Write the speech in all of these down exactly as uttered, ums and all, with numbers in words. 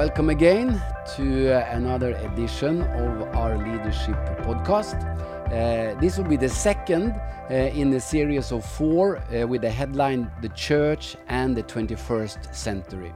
Welcome again to another edition of our leadership podcast. Uh, this will be the second uh, in the series of four uh, with the headline The Church and the twenty-first Century.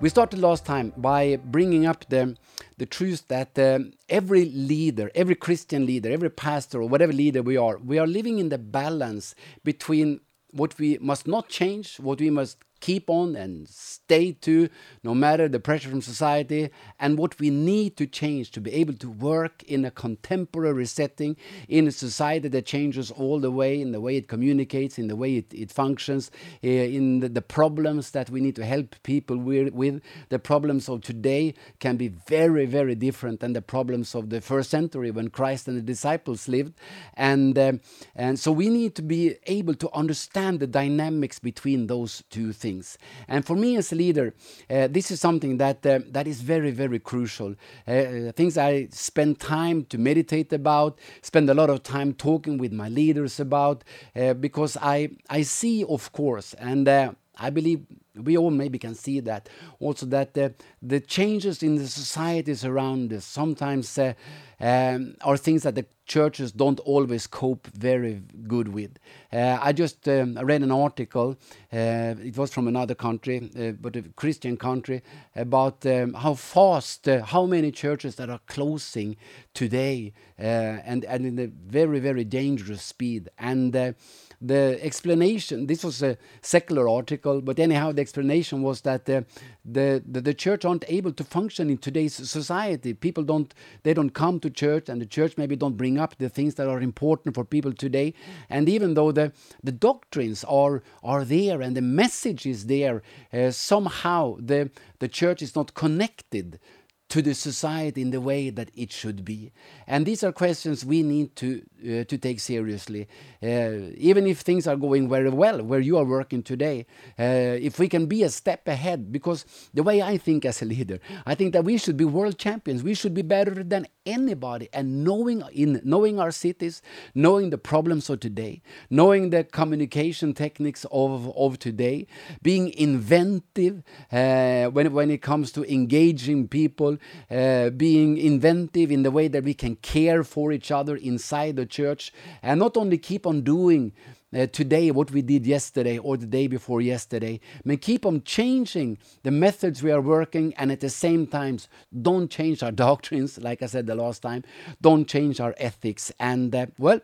We started last time by bringing up the, the truth that um, every leader, every Christian leader, every pastor or whatever leader we are, we are living in the balance between what we must not change, what we must keep on and stay to, no matter the pressure from society, and what we need to change to be able to work in a contemporary setting, in a society that changes all the way, in the way it communicates, in the way it, it functions, uh, in the, the problems that we need to help people with, with. The problems of today can be very, very different than the problems of the first century when Christ and the disciples lived. And, uh, and so we need to be able to understand the dynamics between those two things. Things. And for me as a leader, uh, this is something that uh, that is very, very crucial. Uh, things I spend time to meditate about, spend a lot of time talking with my leaders about, uh, because I, I see, of course, and uh, I believe we all maybe can see that, also that uh, the changes in the societies around us sometimes uh, um, are things that the churches don't always cope very good with. Uh, I just um, read an article, uh, it was from another country, uh, but a Christian country, about um, how fast, uh, how many churches that are closing today uh, and, and in a very, very dangerous speed. And uh, the explanation, this was a secular article, but anyhow, the explanation was that uh, the, the the church aren't able to function in today's society. People don't, they don't come to church, and the church maybe don't bring up the things that are important for people today. And even though the, the doctrines are are there and the message is there, uh, somehow the the church is not connected to the society in the way that it should be. And these are questions we need to uh, to take seriously. Uh, even if things are going very well where you are working today, uh, if we can be a step ahead, because the way I think as a leader, I think that we should be world champions. We should be better than anybody, and knowing in knowing our cities, knowing the problems of today, knowing the communication techniques of, of today, being inventive uh, when, when it comes to engaging people, Uh, being inventive in the way that we can care for each other inside the church, and not only keep on doing uh, today what we did yesterday or the day before yesterday, but keep on changing the methods we are working, and at the same time don't change our doctrines, like I said the last time, don't change our ethics. And uh, well,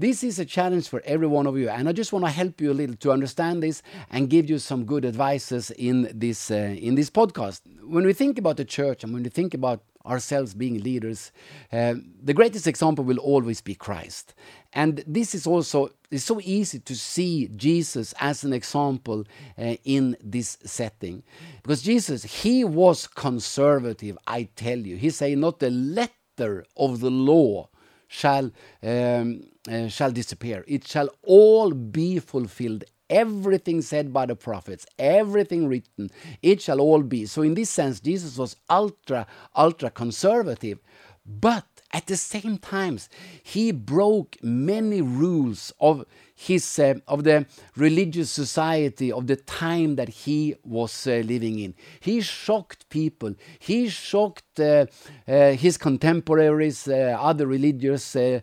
this is a challenge for every one of you, and I just want to help you a little to understand this and give you some good advices in this uh, in this podcast. When we think about the church and when we think about ourselves being leaders, uh, the greatest example will always be Christ. And this is also, it's so easy to see Jesus as an example uh, in this setting. Because Jesus, he was conservative, I tell you. He said, not the letter of the law shall, um, uh, shall disappear. It shall all be fulfilled. Everything said by the prophets, everything written, it shall all be. So in this sense, Jesus was ultra, ultra conservative. But at the same time, he broke many rules of his uh, of the religious society of the time that he was uh, living in. He shocked people. He shocked uh, uh, his contemporaries, uh, other religious uh,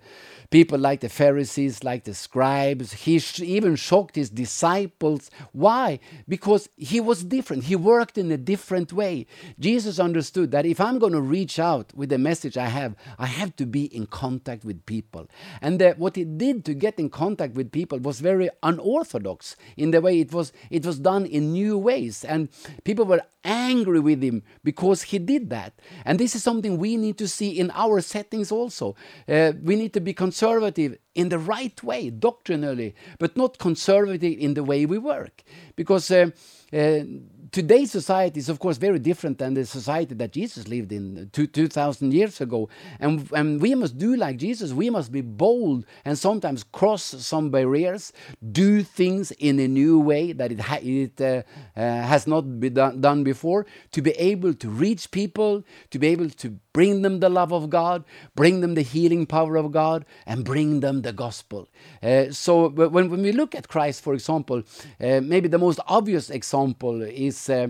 people like the Pharisees, like the scribes. He sh- even shocked his disciples. Why? Because he was different. He worked in a different way. Jesus understood that if I'm going to reach out with the message I have, I have to be in contact with people. And uh, what he did to get in contact with people People was very unorthodox in the way it was it was done in new ways, and people were angry with him because he did that. And this is something we need to see in our settings also. Uh, we need to be conservative in the right way, doctrinally, but not conservative in the way we work, because uh, uh, today's society is, of course, very different than the society that Jesus lived in two thousand years ago. And, and we must do like Jesus. We must be bold and sometimes cross some barriers, do things in a new way that it, ha- it uh, uh, has not been do- done before, to be able to reach people, to be able to bring them the love of God, bring them the healing power of God, and bring them the gospel. Uh, so when, when we look at Christ, for example, uh, maybe the most obvious example is was, uh,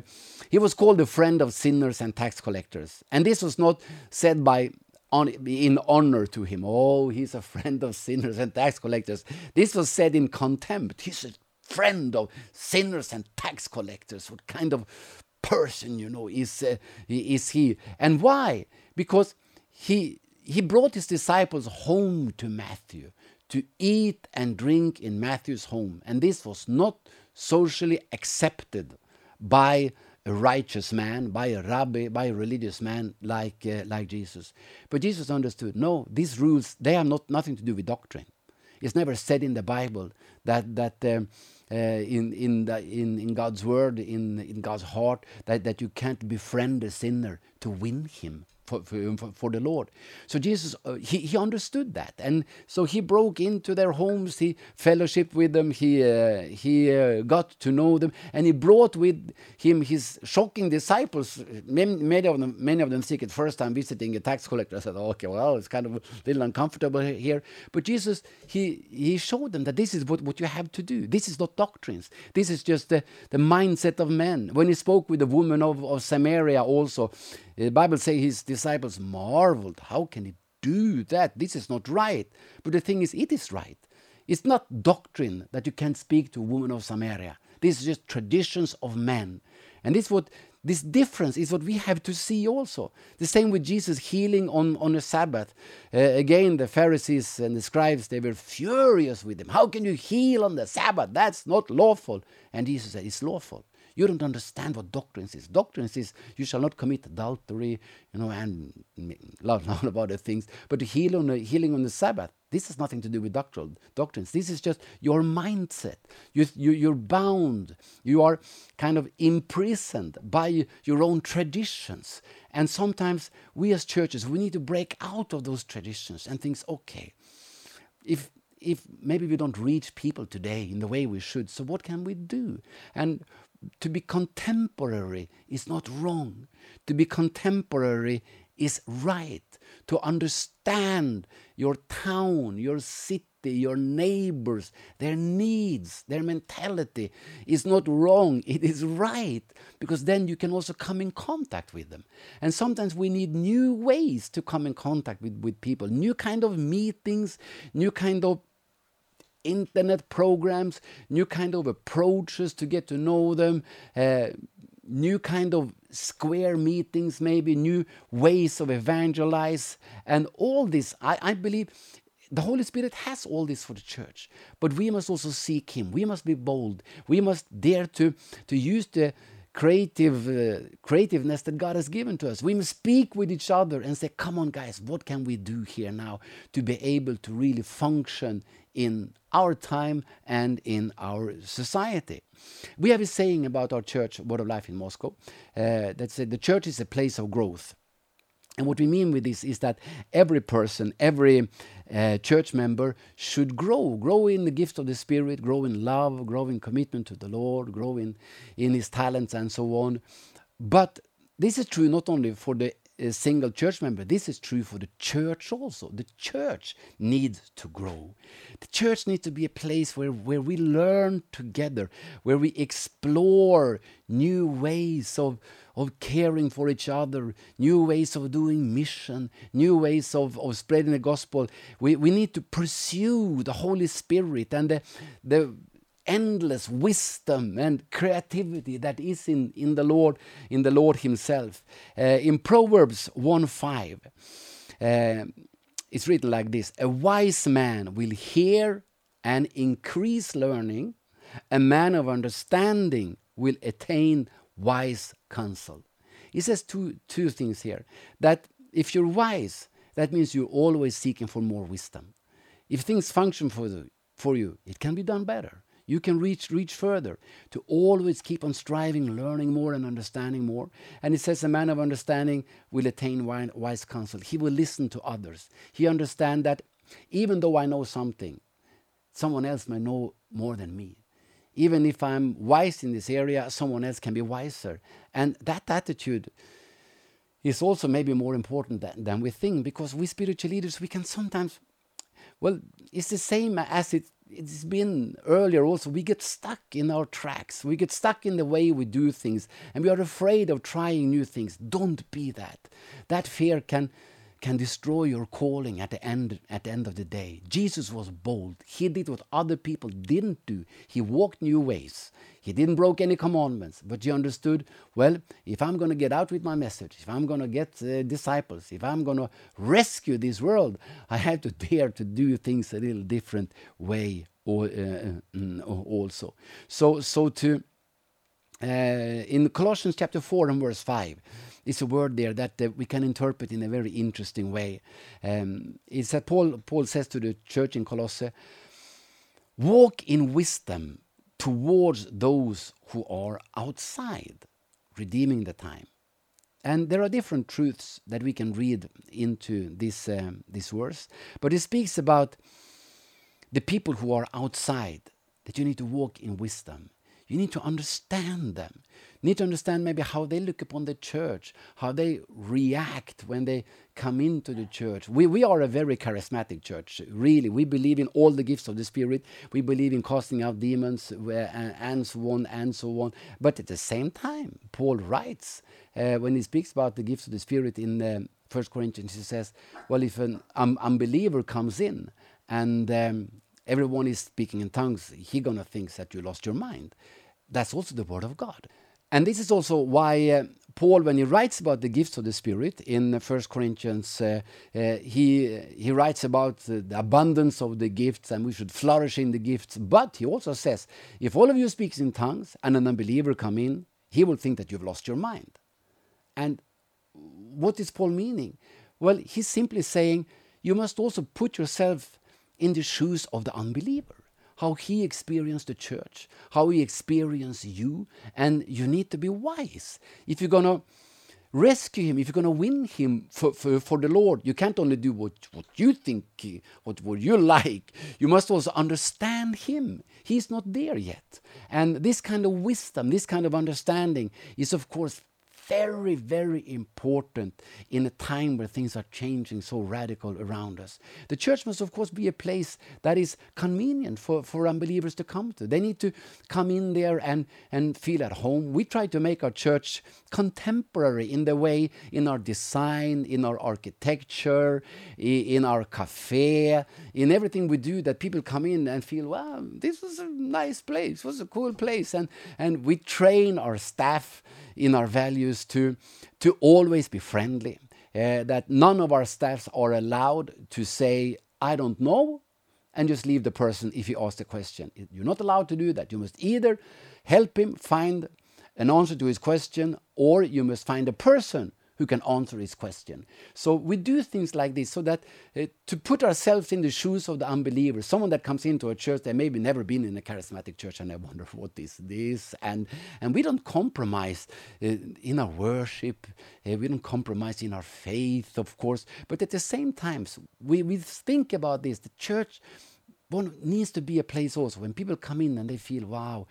he was called the friend of sinners and tax collectors. And this was not said by on, in honor to him. Oh, he's a friend of sinners and tax collectors. This was said in contempt. He's a friend of sinners and tax collectors. What kind of person, you know, is, uh, is he? And why? Because he he brought his disciples home to Matthew, to eat and drink in Matthew's home. And this was not socially accepted by a righteous man, by a rabbi, by a religious man like, uh, like Jesus. But Jesus understood, no, these rules, they have not, nothing to do with doctrine. It's never said in the Bible that, that um, uh, in, in, the, in, in God's word, in, in God's heart, that, that you can't befriend a sinner to win him for, for, for the Lord. So Jesus, uh, he, he understood that. And so he broke into their homes, he fellowshiped with them, he, uh, he uh, got to know them, and he brought with him his shocking disciples. Many of them, many of them sick at first time visiting a tax collector. I said, okay, well, it's kind of a little uncomfortable here. But Jesus, he, he showed them that this is what, what you have to do. This is not doctrines. This is just the, the mindset of men. When he spoke with the woman of, of Samaria also, the Bible says his disciples marveled. How can he do that? This is not right. But the thing is, it is right. It's not doctrine that you can speak to a woman of Samaria. This is just traditions of men. And this what this difference is what we have to see also. The same with Jesus healing on, on a Sabbath. Uh, again, the Pharisees and the scribes, they were furious with him. How can you heal on the Sabbath? That's not lawful. And Jesus said, it's lawful. You don't understand what doctrines is. Doctrines is you shall not commit adultery, you know, and a lot, lot of other things. But heal on the, healing on the Sabbath, this has nothing to do with doctrinal doctrines. This is just your mindset. You, you, you're bound. You are kind of imprisoned by your own traditions. And sometimes we as churches, we need to break out of those traditions and think, okay, if... if maybe we don't reach people today in the way we should, so what can we do? And to be contemporary is not wrong. To be contemporary is right. To understand your town, your city, your neighbors, their needs, their mentality is not wrong. It is right, because then you can also come in contact with them. And sometimes we need new ways to come in contact with, with people, new kind of meetings, new kind of internet programs, new kind of approaches to get to know them, uh, new kind of square meetings, maybe new ways of evangelize. And all this, I, I believe, the Holy Spirit has all this for the church, but we must also seek Him. We must be bold. We must dare to, to use the creative uh, creativeness that God has given to us. We must speak with each other and say, come on, guys, what can we do here now to be able to really function in our time and in our society? We have a saying about our church, Word of Life in Moscow, uh, that said the church is a place of growth. And what we mean with this is that every person, every uh, church member should grow. Grow in the gift of the Spirit, grow in love, grow in commitment to the Lord, grow in, in His talents and so on. But this is true not only for the uh, single church member, this is true for the church also. The church needs to grow. The church needs to be a place where, where we learn together, where we explore new ways of of caring for each other, new ways of doing mission, new ways of, of spreading the gospel. We, we need to pursue the Holy Spirit and the, the endless wisdom and creativity that is in, in the Lord, in the Lord Himself. Uh, in Proverbs one five, uh, it's written like this: a wise man will hear and increase learning, a man of understanding will attain wise counsel. He says two two things here. That if you're wise, that means you're always seeking for more wisdom. If things function for the, for you, it can be done better. You can reach reach further. To always keep on striving, learning more and understanding more. And it says a man of understanding will attain wise counsel. He will listen to others. He understands that even though I know something, someone else may know more than me. Even if I'm wise in this area, someone else can be wiser. And that attitude is also maybe more important than, than we think, because we spiritual leaders, we can sometimes, well, it's the same as it it's been earlier also, we get stuck in our tracks. We get stuck in the way we do things, and we are afraid of trying new things. Don't be that. That fear can can destroy your calling at the end at the end of the day. Jesus was bold. He did what other people didn't do. He walked new ways. He didn't break any commandments, but he understood, well, if I'm going to get out with my message, if I'm going to get uh, disciples, if I'm going to rescue this world, I have to dare to do things a little different way or, uh, also. So, so to uh, in Colossians chapter four and verse five, it's a word there that uh, we can interpret in a very interesting way. Um, it's that Paul, Paul says to the church in Colossae, walk in wisdom towards those who are outside, redeeming the time. And there are different truths that we can read into this, um, this verse. But it speaks about the people who are outside, that you need to walk in wisdom. You need to understand them. You need to understand maybe how they look upon the church, how they react when they come into the church. We we are a very charismatic church, really. We believe in all the gifts of the Spirit. We believe in casting out demons and so on and so on. But at the same time, Paul writes, uh, when he speaks about the gifts of the Spirit in um, First Corinthians, he says, well, if an un- unbeliever comes in and um, everyone is speaking in tongues, he going to think that you lost your mind. That's also the word of God. And this is also why uh, Paul, when he writes about the gifts of the Spirit in First Corinthians, uh, uh, he he writes about uh, the abundance of the gifts, and we should flourish in the gifts. But he also says, if all of you speaks in tongues and an unbeliever come in, he will think that you've lost your mind. And what is Paul meaning? Well, he's simply saying, you must also put yourself in the shoes of the unbeliever. How he experienced the church, how he experienced you, and you need to be wise. If you're going to rescue him, if you're going to win him for, for, for the Lord, you can't only do what, what you think, what, what you like. You must also understand him. He's not there yet. And this kind of wisdom, this kind of understanding is, of course, very, very important in a time where things are changing so radical around us. The church must, of course, be a place that is convenient for, for unbelievers to come to. They need to come in there and, and feel at home. We try to make our church contemporary in the way, in our design, in our architecture, in our cafe, in everything we do, that people come in and feel, wow, this was a nice place, this was a cool place. And, and we train our staff in our values to to always be friendly, uh, that none of our staffs are allowed to say, I don't know, and just leave the person if he asks the question. You're not allowed to do that. You must either help him find an answer to his question, or you must find a person who can answer his question. So we do things like this so that uh, to put ourselves in the shoes of the unbeliever, someone that comes into a church, they maybe never been in a charismatic church, and they wonder what is this, and and we don't compromise uh, in our worship, uh, we don't compromise in our faith, of course, but at the same time, we, we think about this, the church one needs to be a place also when people come in and they feel, wow,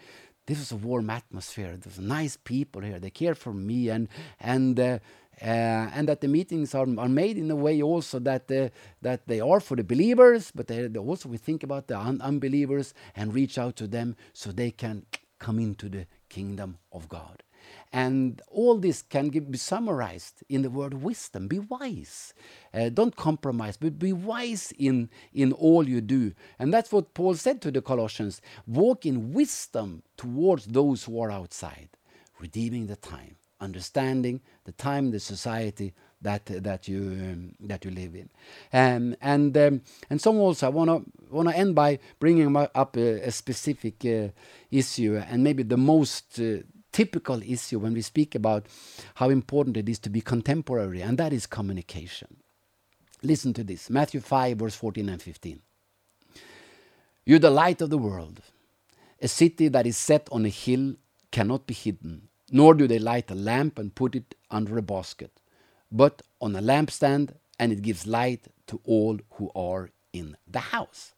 this is a warm atmosphere, there's nice people here, they care for me, and and uh, Uh, and that the meetings are, are made in a way also that uh, that they are for the believers, but they, they also we think about the un- unbelievers and reach out to them so they can come into the kingdom of God. And all this can be summarized in the word wisdom. Be wise. Uh, don't compromise, but be wise in, in all you do. And that's what Paul said to the Colossians. Walk in wisdom towards those who are outside, redeeming the time. Understanding the time, the society that that you um, that you live in, um, and um, and some also I wanna wanna end by bringing up a, a specific uh, issue, and maybe the most uh, typical issue when we speak about how important it is to be contemporary, and that is communication. Listen to this: Matthew five, verse fourteen and fifteen. You're the light of the world. A city that is set on a hill cannot be hidden. Nor do they light a lamp and put it under a basket, but on a lampstand, and it gives light to all who are in the house.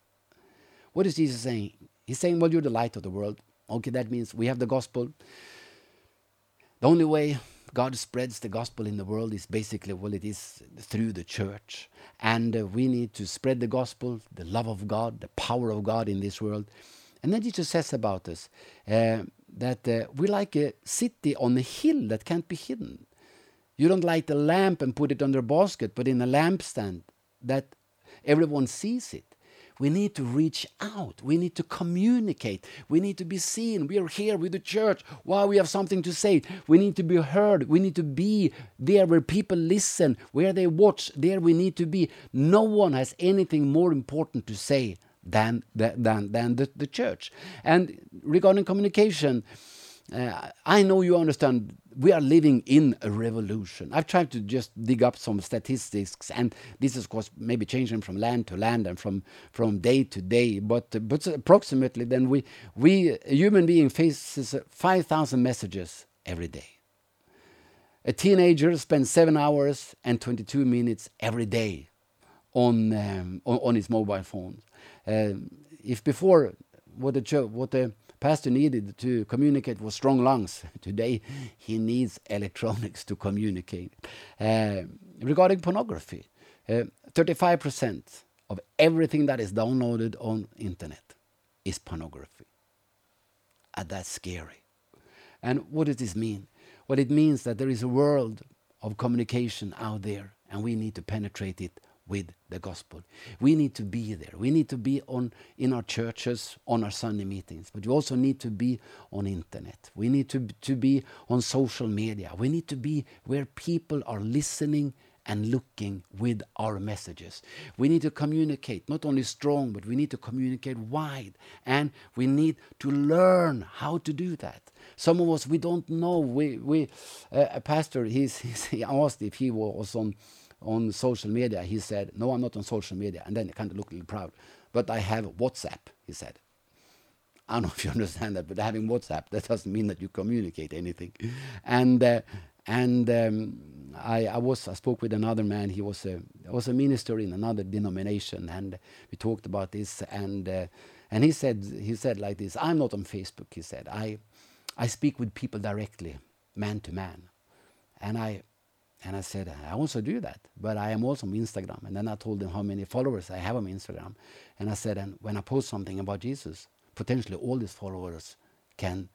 What is Jesus saying? He's saying, well, you're the light of the world. Okay, that means we have the gospel. The only way God spreads the gospel in the world is basically, well, it is through the church. And uh, we need to spread the gospel, the love of God, the power of God in this world. And then Jesus says about us uh, that uh, we're like a city on a hill that can't be hidden. You don't light a lamp and put it under a basket, but in a lampstand that everyone sees it. We need to reach out. We need to communicate. We need to be seen. We are here with the church. Wow, we have something to say. We need to be heard. We need to be there where people listen, where they watch. There we need to be. No one has anything more important to say than the, than, than the, the church. And regarding communication, uh, I know you understand we are living in a revolution. I've tried to just dig up some statistics, and this is, of course, maybe changing from land to land and from, from day to day. But but approximately, then we we a human being faces five thousand messages every day. A teenager spends seven hours and twenty-two minutes every day on um, on, on his mobile phone. Um, if before what the church, what the pastor needed to communicate was strong lungs, today he needs electronics to communicate. Uh, regarding pornography, uh, thirty-five percent of everything that is downloaded on internet is pornography. And that's scary. And what does this mean? Well, it means that there is a world of communication out there, and we need to penetrate it with the gospel. We need to be there. We need to be on in our churches, on our Sunday meetings, but you also need to be on internet. We need to, to be on social media. We need to be where people are listening and looking with our messages. We need to communicate, not only strong, but we need to communicate wide. And we need to learn how to do that. Some of us, we don't know. We, we uh, a pastor, he's, he's, he asked if he was on on social media. He said, no, I'm not on social media. And then he kind of looked a little proud. But I have WhatsApp, he said. I don't know if you understand that, but having WhatsApp, that doesn't mean that you communicate anything. And uh, and um, I, I was I spoke with another man. He was a, was a minister in another denomination, and we talked about this. And uh, and he said he said like this, I'm not on Facebook, he said. I I speak with people directly, man to man. And I And I said, I also do that, but I am also on Instagram. And then I told them how many followers I have on Instagram. And I said, and when I post something about Jesus, potentially all these followers can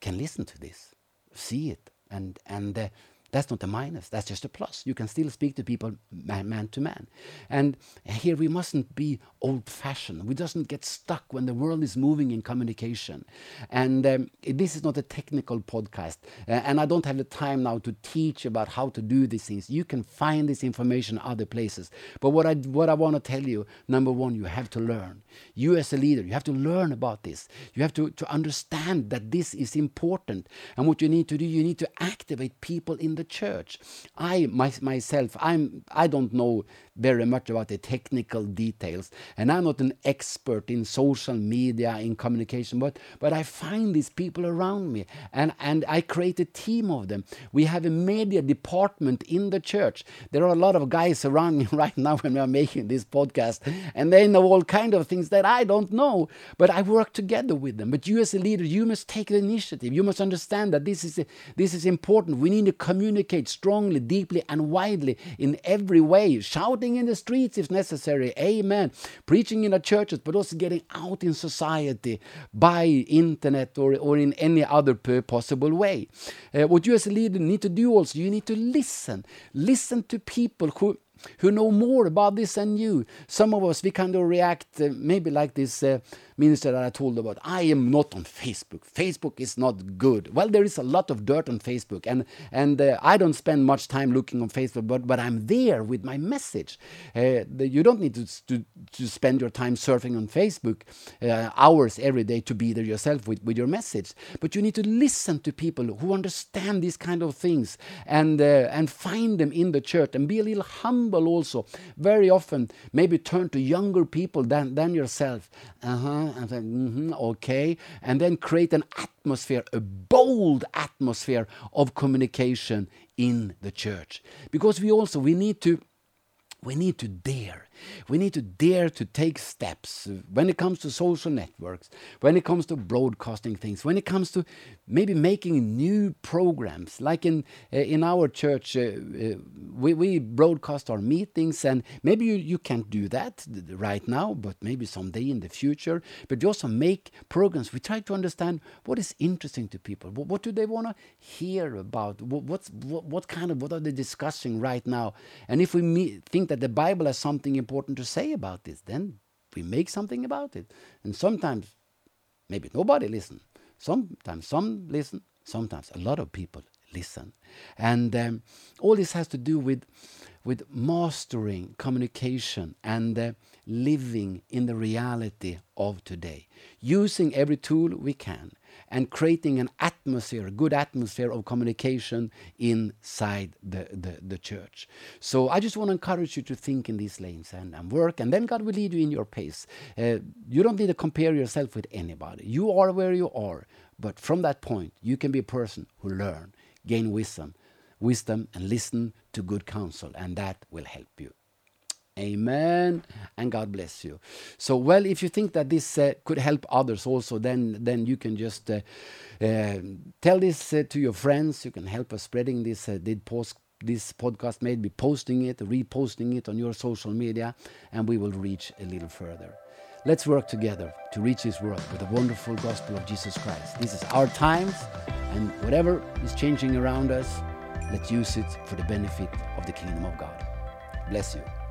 can listen to this, see it. And and uh, that's not a minus, that's just a plus. You can still speak to people man, man to man. And here we mustn't be old-fashioned. We doesn't get stuck when the world is moving in communication. And um, this is not a technical podcast. Uh, and I don't have the time now to teach about how to do these things. You can find this information other places. But what I, what I want to tell you, number one, you have to learn. You as a leader, you have to learn about this. You have to, to understand that this is important. And what you need to do, you need to activate people in the church. I my, myself, I'm I don't know very much about the technical details, and I'm not an expert in social media, in communication, but but I find these people around me, and and I create a team of them. We have a media department in the church. There are a lot of guys around me right now when we are making this podcast, and they know all kinds of things that I don't know, but I work together with them. But you as a leader, you must take the initiative. You must understand that this is a, this is important. We need to communicate Communicate strongly, deeply, and widely in every way. Shouting in the streets if necessary. Amen. Preaching in the churches, but also getting out in society by internet or, or in any other possible way. Uh, what you as a leader need to do also, you need to listen. Listen to people who who know more about this than you. Some of us, we kind of react uh, maybe like this uh, minister that I told about. I am not on Facebook. Facebook is not good. Well, there is a lot of dirt on Facebook, and and uh, I don't spend much time looking on Facebook, but, but I'm there with my message. Uh, the, you don't need to, to, to spend your time surfing on Facebook uh, hours every day to be there yourself with, with your message, but you need to listen to people who understand these kind of things, and, uh, and find them in the church, and be a little humble also. Very often, maybe turn to younger people than, than yourself. Uh-huh, and then, mm-hmm, okay. And then create an atmosphere, a bold atmosphere of communication in the church. Because we also, we need to, we need to dare. We need to dare to take steps when it comes to social networks, when it comes to broadcasting things, when it comes to maybe making new programs. Like in uh, in our church, uh, uh, we, we broadcast our meetings, and maybe you, you can't do that right now, but maybe someday in the future. But we also make programs. We try to understand what is interesting to people. What, what do they want to hear about? What, what's, what, what kind of, what are they discussing right now? And if we meet, think that the Bible has something important to say about this, then we make something about it. And sometimes maybe nobody listens. Sometimes some listen. Sometimes a lot of people listen. And um, all this has to do with with mastering communication and uh, living in the reality of today, using every tool we can and creating an atmosphere, a good atmosphere of communication inside the, the, the church. So I just want to encourage you to think in these lanes and, and work, and then God will lead you in your pace. Uh, you don't need to compare yourself with anybody. You are where you are, but from that point, you can be a person who learn, gain wisdom, wisdom and listen to good counsel, and that will help you. Amen, and God bless you. So, well, if you think that this uh, could help others also, then then you can just uh, uh, tell this uh, to your friends. You can help us spreading this uh, did post this podcast, maybe posting it, reposting it on your social media, and we will reach a little further. Let's work together to reach this world with the wonderful gospel of Jesus Christ. This is our times, and whatever is changing around us, let's use it for the benefit of the kingdom of God. Bless you.